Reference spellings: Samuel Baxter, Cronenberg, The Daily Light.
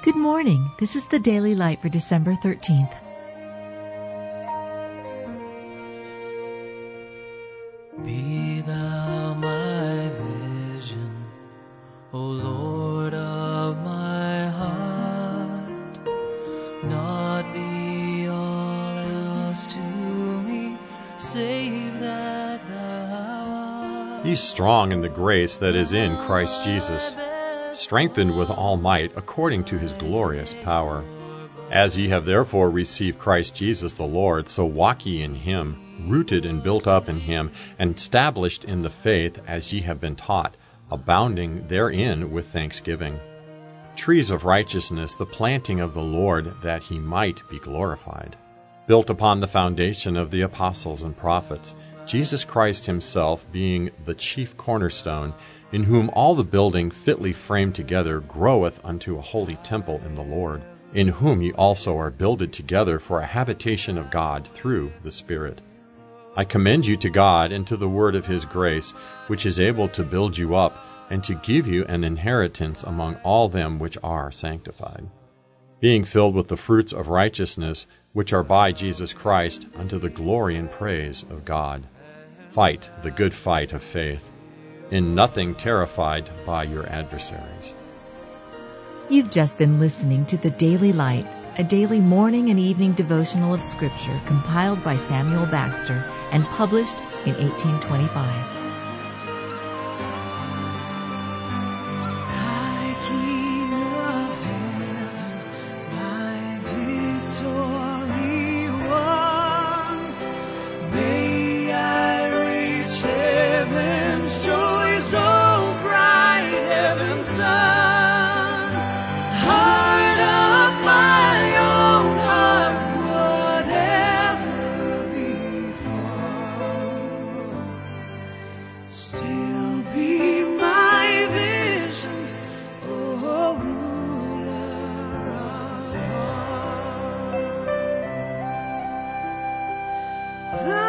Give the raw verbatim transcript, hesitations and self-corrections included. Good morning. This is the Daily Light for December thirteenth. Be thou my vision, O Lord of my heart. Not be all else to me, save that thou art. Be strong in the grace that is in Christ Jesus, strengthened with all might according to his glorious power. As ye have therefore received Christ Jesus the Lord, so walk ye in him, rooted and built up in him, and established in the faith as ye have been taught, abounding therein with thanksgiving. Trees of righteousness, the planting of the Lord, that he might be glorified. Built upon the foundation of the apostles and prophets, Jesus Christ himself being the chief cornerstone, in whom all the building fitly framed together groweth unto a holy temple in the Lord, in whom ye also are builded together for a habitation of God through the Spirit. I commend you to God and to the word of his grace, which is able to build you up, and to give you an inheritance among all them which are sanctified, being filled with the fruits of righteousness, which are by Jesus Christ, unto the glory and praise of God. Fight the good fight of faith, in nothing terrified by your adversaries. You've just been listening to The Daily Light, a daily morning and evening devotional of Scripture compiled by Samuel Baxter and published in eighteen twenty-five. Still be my vision, O ruler of all.